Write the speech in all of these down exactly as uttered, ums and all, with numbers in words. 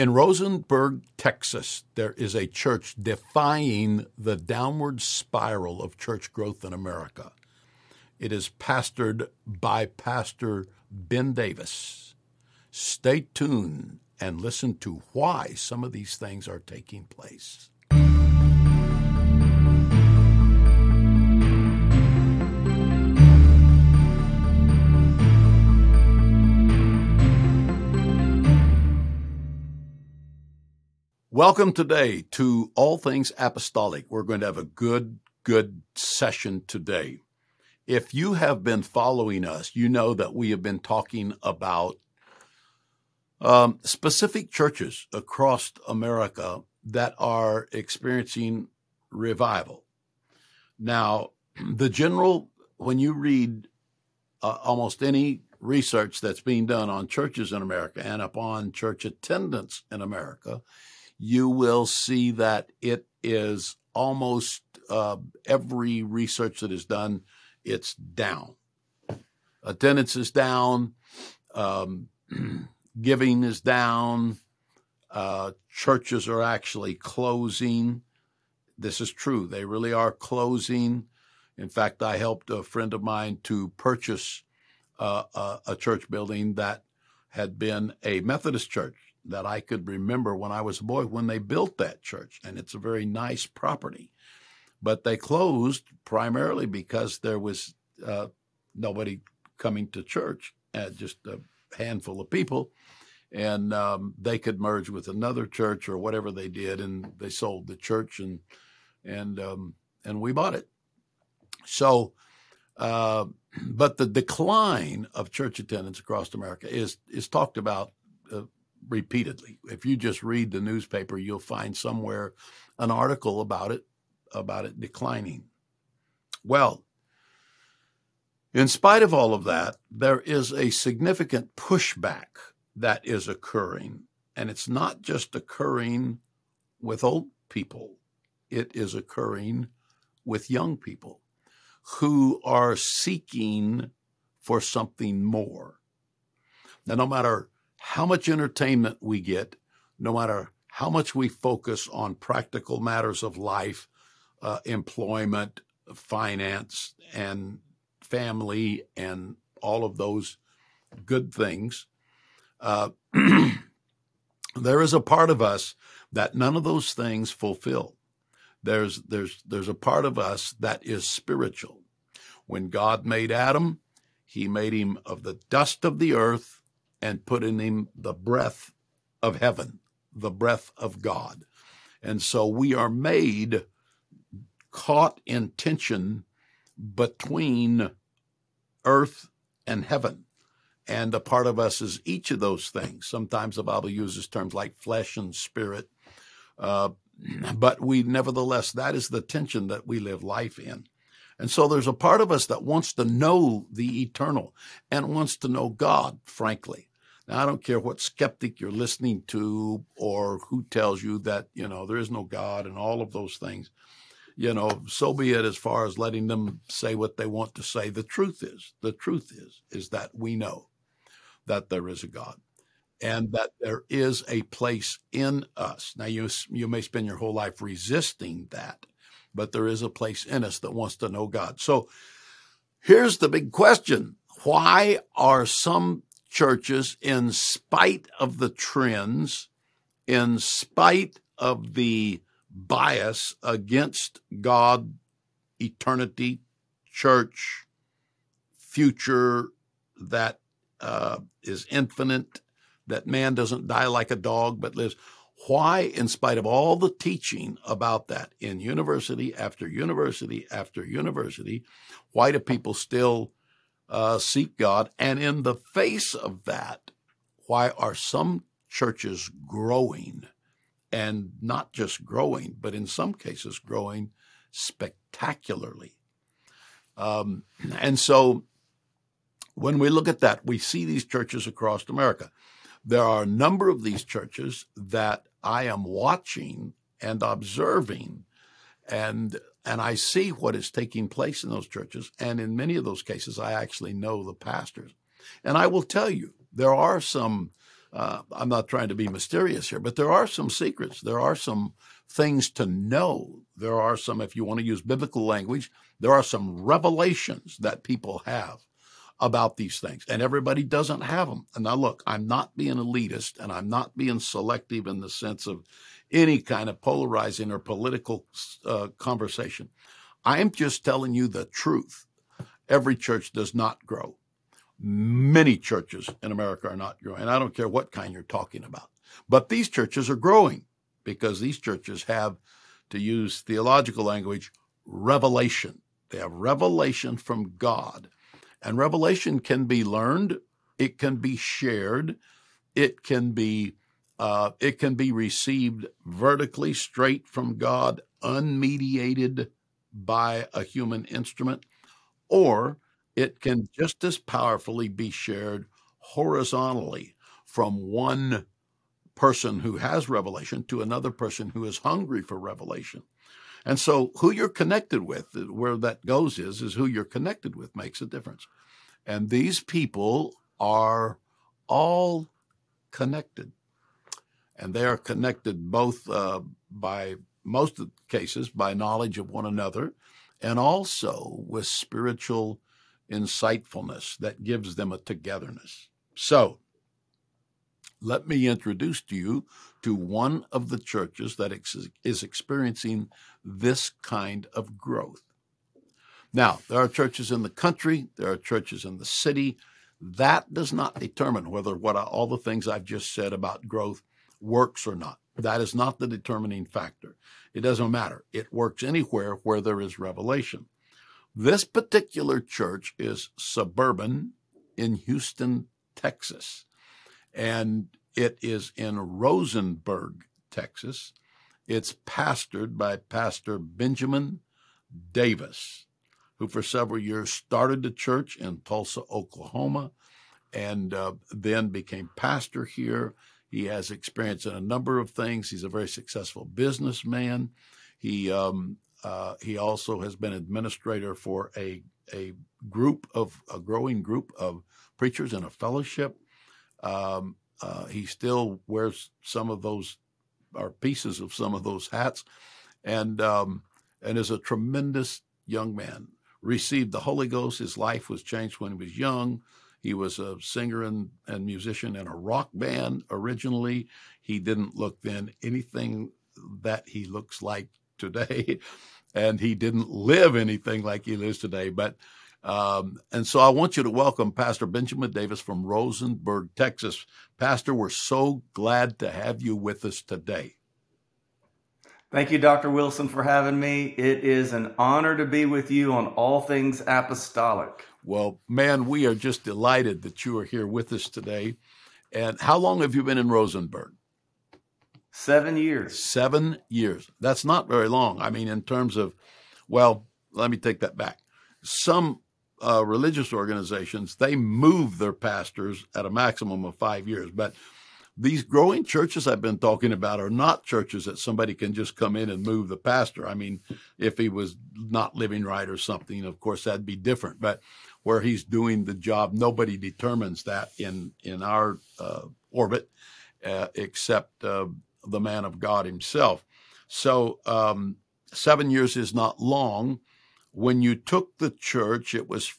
In Rosenberg, Texas, there is a church defying the downward spiral of church growth in America. It is pastored by Pastor Ben Davis. Stay tuned and listen to why some of these things are taking place. Welcome today to All Things Apostolic. We're going to have a good, good session today. If you have been following us, you know that we have been talking about um, specific churches across America that are experiencing revival. Now, the general, when you read uh, almost any research that's being done on churches in America and upon church attendance in America, you will see that it is almost uh, every research that is done, it's down. Attendance is down. Um, giving is down. Uh, churches are actually closing. This is true. They really are closing. In fact, I helped a friend of mine to purchase uh, a, a church building that had been a Methodist church that I could remember when I was a boy when they built that church, and it's a very nice property. But they closed primarily because there was uh, nobody coming to church, uh, just a handful of people, and um, they could merge with another church or whatever they did, and they sold the church, and and um, and we bought it. So, uh, but the decline of church attendance across America is is talked about Uh, repeatedly. If you just read the newspaper, you'll find somewhere an article about it, about it declining. Well, in spite of all of that, there is a significant pushback that is occurring. And it's not just occurring with old people. It is occurring with young people who are seeking for something more. Now, no matter how much entertainment we get, no matter how much we focus on practical matters of life, uh, employment, finance, and family, and all of those good things, uh, there is a part of us that none of those things fulfill. There's, there's, there's a part of us that is spiritual. When God made Adam, he made him of the dust of the earth, and put in him the breath of heaven, the breath of God. And so we are made caught in tension between earth and heaven. And a part of us is each of those things. Sometimes the Bible uses terms like flesh and spirit. Uh, but we nevertheless, that is the tension that we live life in. And so there's a part of us that wants to know the eternal and wants to know God, frankly. Now, I don't care what skeptic you're listening to or who tells you that, you know, there is no God and all of those things. You know, so be it as far as letting them say what they want to say. The truth is, the truth is, is that we know that there is a God and that there is a place in us. Now, you, you may spend your whole life resisting that, but there is a place in us that wants to know God. So here's the big question. Why are some churches, in spite of the trends, in spite of the bias against God, eternity, church, future that uh, is infinite, that man doesn't die like a dog but lives, why, in spite of all the teaching about that in university after university after university, why do people still uh, seek God? And in the face of that, why are some churches growing, and not just growing, but in some cases growing spectacularly? Um, and so when we look at that, we see these churches across America. There are a number of these churches that I am watching and observing, and and I see what is taking place in those churches. And in many of those cases, I actually know the pastors. And I will tell you, there are some uh, I'm not trying to be mysterious here, but there are some secrets. There are some things to know. There are some, if you want to use biblical language, there are some revelations that people have about these things, and everybody doesn't have them. And now look, I'm not being elitist, and I'm not being selective in the sense of any kind of polarizing or political uh, conversation. I am just telling you the truth. Every church does not grow. Many churches in America are not growing, and I don't care what kind you're talking about. But these churches are growing because these churches have, to use theological language, revelation. They have revelation from God. And revelation can be learned, it can be shared, it can be uh, it can be received vertically, straight from God, unmediated by a human instrument, or it can just as powerfully be shared horizontally from one person who has revelation to another person who is hungry for revelation. And so who you're connected with, where that goes is, is who you're connected with makes a difference. And these people are all connected. And they are connected both uh, by, most of the cases, by knowledge of one another, and also with spiritual insightfulness that gives them a togetherness. So let me introduce to you to one of the churches that is experiencing this kind of growth. Now, there are churches in the country, there are churches in the city. That does not determine whether what I, all the things I've just said about growth works or not. That is not the determining factor. It doesn't matter. It works anywhere where there is revelation. This particular church is suburban in Houston, Texas, and it is in Rosenberg, Texas. It's pastored by Pastor Benjamin Davis, who for several years started the church in Tulsa, Oklahoma, and uh, then became pastor here. He has experience in a number of things. He's a very successful businessman. He um, uh, he also has been administrator for a a group of a growing group of preachers in a fellowship. Um, uh, he still wears some of those, or pieces of some of those hats, and um, and is a tremendous young man. Received the Holy Ghost. His life was changed when he was young. He was a singer and, and musician in a rock band originally. He didn't look then anything that he looks like today, and he didn't live anything like he lives today, but Um, and so I want you to welcome Pastor Benjamin Davis from Rosenberg, Texas. Pastor, we're so glad to have you with us today. Thank you, Doctor Wilson, for having me. It is an honor to be with you on All Things Apostolic. Well, man, we are just delighted that you are here with us today. And how long have you been in Rosenberg? Seven years. Seven years. That's not very long. I mean, in terms of, well, let me take that back. Some uh, religious organizations, they move their pastors at a maximum of five years. But these growing churches I've been talking about are not churches that somebody can just come in and move the pastor. I mean, if he was not living right or something, of course, that'd be different. But where he's doing the job, nobody determines that in, in our uh, orbit uh, except uh, the man of God himself. So um, seven years is not long. When you took the church, it was,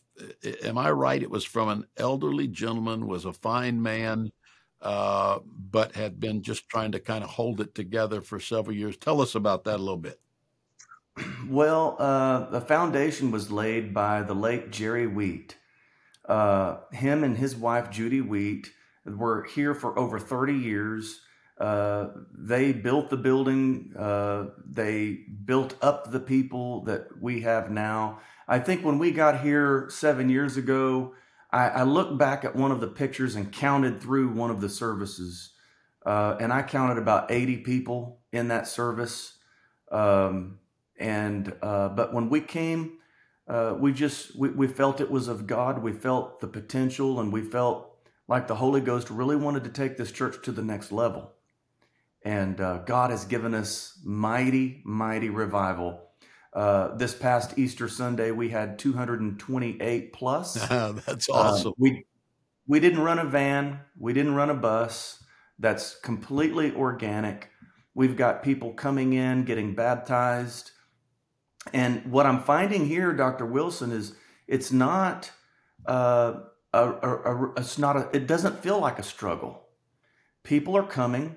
am I right, it was from an elderly gentleman, was a fine man, uh, but had been just trying to kind of hold it together for several years. Tell us about that a little bit. Well, uh, the foundation was laid by the late Jerry Wheat. Uh, him and his wife, Judy Wheat, were here for over thirty years. Uh, they built the building, uh, they built up the people that we have now. I think when we got here seven years ago, I, I looked back at one of the pictures and counted through one of the services. Uh, and I counted about eighty people in that service. Um, and, uh, but when we came, uh, we just, we, we felt it was of God. We felt the potential, and we felt like the Holy Ghost really wanted to take this church to the next level. And uh, God has given us mighty, mighty revival. Uh, this past Easter Sunday, we had two hundred twenty-eight plus. That's awesome. Uh, we We didn't run a van. We didn't run a bus. That's completely organic. We've got people coming in, getting baptized. And what I'm finding here, Doctor Wilson, is it's not, uh, a, a, a, it's not a, it doesn't feel like a struggle. People are coming.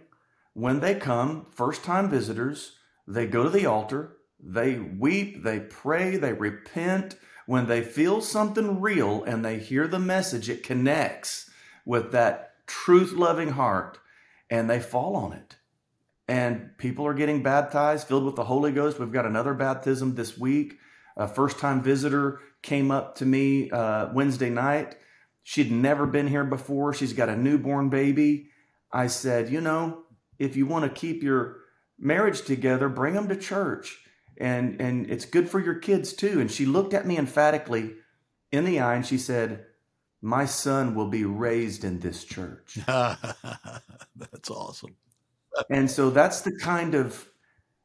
When they come, first-time visitors, they go to the altar, they weep, they pray, they repent. When they feel something real and they hear the message, it connects with that truth-loving heart, and they fall on it. And people are getting baptized, filled with the Holy Ghost. We've got another baptism this week. A first-time visitor came up to me uh, Wednesday night. She'd never been here before. She's got a newborn baby. I said, you know, if you want to keep your marriage together, bring them to church. And and it's good for your kids too. And she looked at me emphatically in the eye and she said, my son will be raised in this church. That's awesome. And so that's the kind of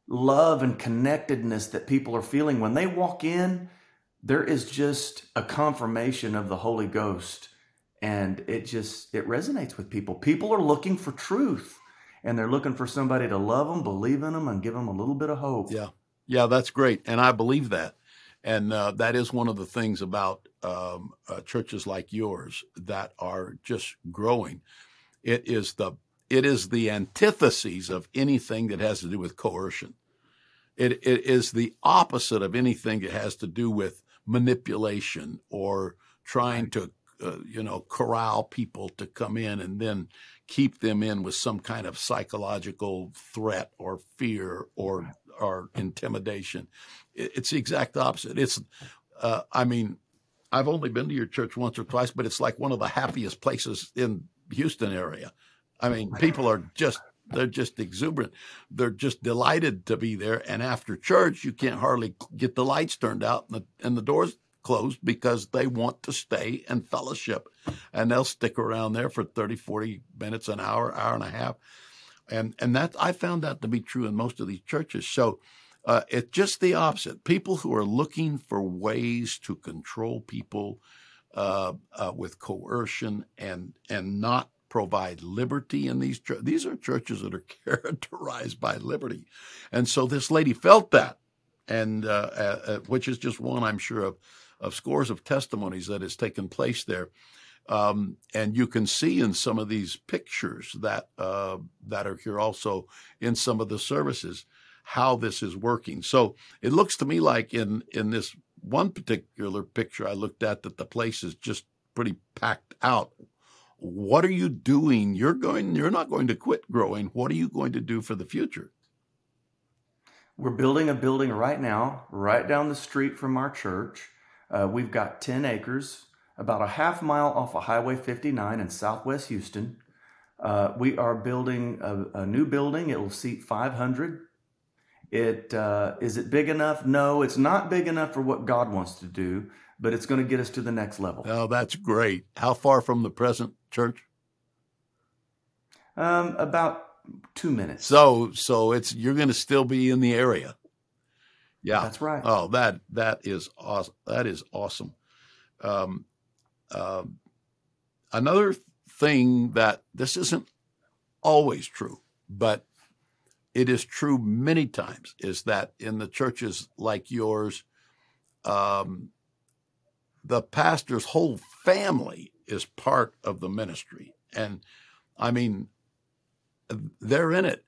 love and connectedness that people are feeling. When they walk in, there is just a confirmation of the Holy Ghost. And it just, it resonates with people. People are looking for truth and they're looking for somebody to love them, believe in them, and give them a little bit of hope. Yeah. Yeah, that's great. And I believe that. And uh, that is one of the things about um, uh, churches like yours that are just growing. It is the it is the antithesis of anything that has to do with coercion. It, it is the opposite of anything that has to do with manipulation or trying to, uh, you know, corral people to come in and then keep them in with some kind of psychological threat or fear or or intimidation. It's the exact opposite. It's, uh, I mean, I've only been to your church once or twice, but it's like one of the happiest places in Houston area. I mean, people are just, they're just exuberant. They're just delighted to be there. And after church, you can't hardly get the lights turned out and the, and the doors closed because they want to stay and fellowship. And they'll stick around there for thirty, forty minutes, an hour, hour and a half. And and that I found that to be true in most of these churches. So uh, it's just the opposite. People who are looking for ways to control people uh, uh, with coercion and and not provide liberty in these churches. These are churches that are characterized by liberty. And so this lady felt that, and uh, uh, which is just one, I'm sure, of, of scores of testimonies that has taken place there. Um, and you can see in some of these pictures that uh, that are here also in some of the services how this is working. So it looks to me like in, in this one particular picture I looked at that the place is just pretty packed out. What are you doing? You're going. You're not going to quit growing. What are you going to do for the future? We're building a building right now, right down the street from our church. Uh, we've got ten acres. About a half mile off of Highway fifty-nine in Southwest Houston. Uh, we are building a, a new building. It will seat five hundred. It, uh, is it big enough? No, it's not big enough for what God wants to do, but it's going to get us to the next level. Oh, that's great. How far from the present church? Um, about two minutes. So, so it's, you're going to still be in the area. Yeah, that's right. Oh, that, that is awesome. That is awesome. Um, Uh, another thing that this isn't always true, but it is true many times, is that in the churches like yours, um, the pastor's whole family is part of the ministry. And I mean, they're in it.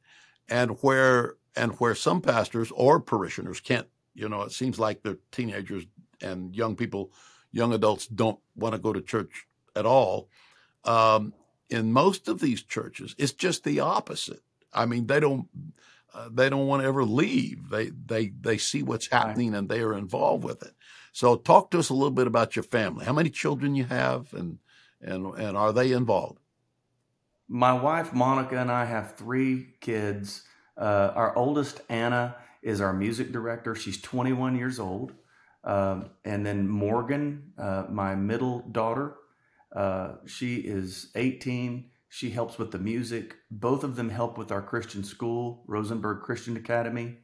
And where, and where some pastors or parishioners can't, you know, it seems like they're teenagers and young people, young adults don't want to go to church at all. Um, in most of these churches, it's just the opposite. I mean, they don't uh, they don't want to ever leave. They they they see what's happening and they are involved with it. So, talk to us a little bit about your family. How many children you have, and and and are they involved? My wife Monica and I have three kids. Uh, our oldest Anna is our music director. She's twenty-one years old. Um, and then Morgan, uh, my middle daughter, uh, she is eighteen. She helps with the music. Both of them help with our Christian school, Rosenberg Christian Academy.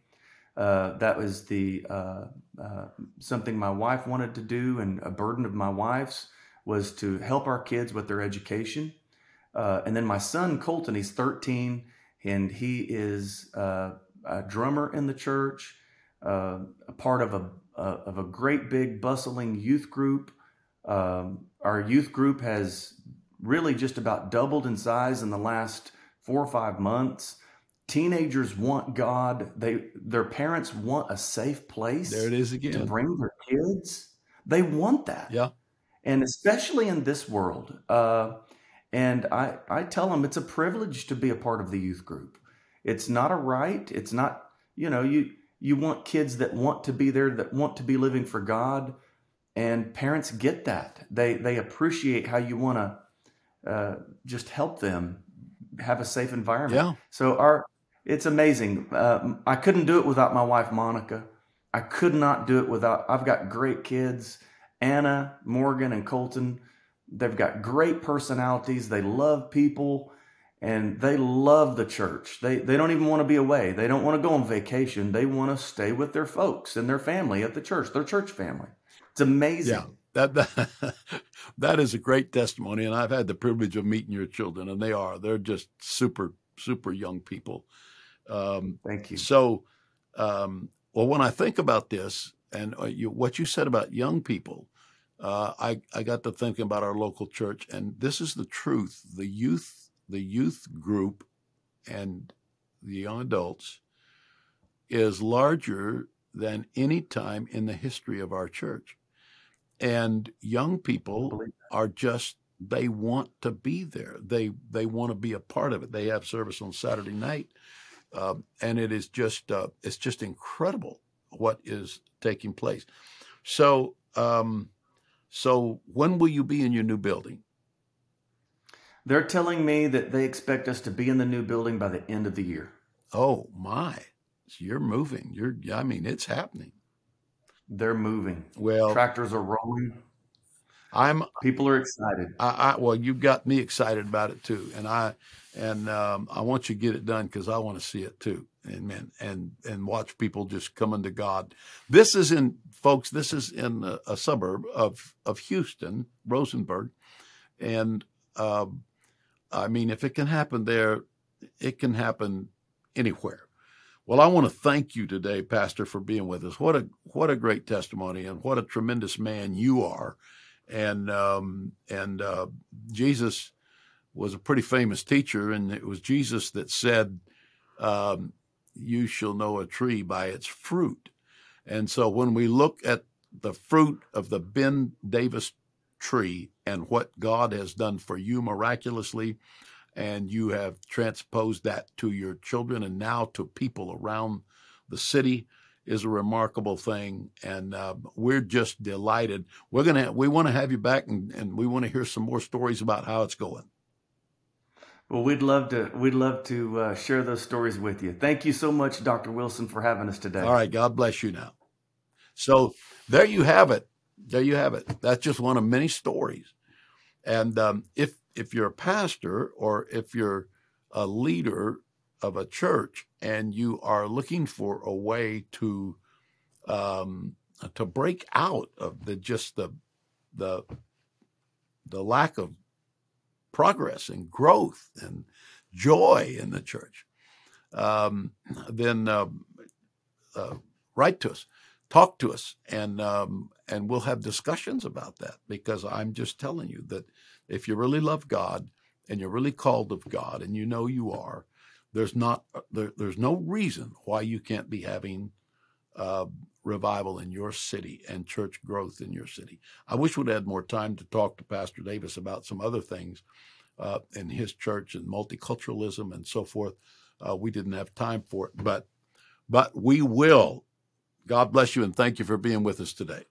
Uh, that was the uh, uh, something my wife wanted to do and a burden of my wife's. was to help our kids with their education. Uh, and then my son, Colton, he's thirteen, and he is uh, a drummer in the church, uh, a part of a uh, of a great big bustling youth group. Um, our youth group has really just about doubled in size in the last four or five months. Teenagers want God. They their parents want a safe place. There it is again. To bring their kids. They want that. Yeah. And especially in this world. Uh, and I, I tell them it's a privilege to be a part of the youth group. It's not a right. It's not, you know, you, you want kids that want to be there, that want to be living for God. And parents get that. They, they appreciate how you want to uh, just help them have a safe environment. Yeah. So our it's amazing. Uh, I couldn't do it without my wife, Monica. I could not do it without, I've got great kids. Anna, Morgan, and Colton, they've got great personalities. They love people, and they love the church. They they don't even want to be away. They don't want to go on vacation. They want to stay with their folks and their family at the church, their church family. It's amazing. Yeah, that that, that is a great testimony, and I've had the privilege of meeting your children, and they are. They're just super, super young people. Um, Thank you. So, um, well, when I think about this, and you, what you said about young people, uh, I, I got to thinking about our local church, and this is the truth. The youth, the youth group and the young adults is larger than any time in the history of our church. And young people are just, they want to be there. They they want to be a part of it. They have service on Saturday night. Uh, and it is just, uh, it's just incredible what is taking place. So, um, so when will you be in your new building? They're telling me that they expect us to be in the new building by the end of the year. Oh my, so you're moving. You're, I mean, it's happening. They're moving. Well, tractors are rolling. I'm people are excited. I, I well, you've got me excited about it too. And I, and, um, I want you to get it done because I want to see it too. Amen. And, and watch people just coming to God. This is in, folks, this is in a, a suburb of, of Houston, Rosenberg. And, uh, I mean, if it can happen there, it can happen anywhere. Well, I want to thank you today, Pastor, for being with us. What a, what a great testimony, and what a tremendous man you are. And, um, and, uh, Jesus was a pretty famous teacher, and it was Jesus that said, um, you shall know a tree by its fruit. And so when we look at the fruit of the Ben Davis tree and what God has done for you miraculously, and you have transposed that to your children and now to people around the city, is a remarkable thing. And uh, we're just delighted. We're going to, we want to have you back, and, and we want to hear some more stories about how it's going. Well, we'd love to we'd love to uh, share those stories with you. Thank you so much, Doctor Wilson, for having us today. All right, God bless you now. So there you have it. There you have it. That's just one of many stories. And um, if if you're a pastor, or if you're a leader of a church and you are looking for a way to um, to break out of the just the the the lack of progress and growth and joy in the church, um, then uh, uh, write to us, talk to us, and um, and we'll have discussions about that, because I'm just telling you that if you really love God and you're really called of God, and you know you are, there's not there, there's no reason why you can't be having uh, revival in your city and church growth in your city. I wish we'd had more time to talk to Pastor Davis about some other things uh, in his church and multiculturalism and so forth. Uh, we didn't have time for it, but but we will. God bless you, and thank you for being with us today.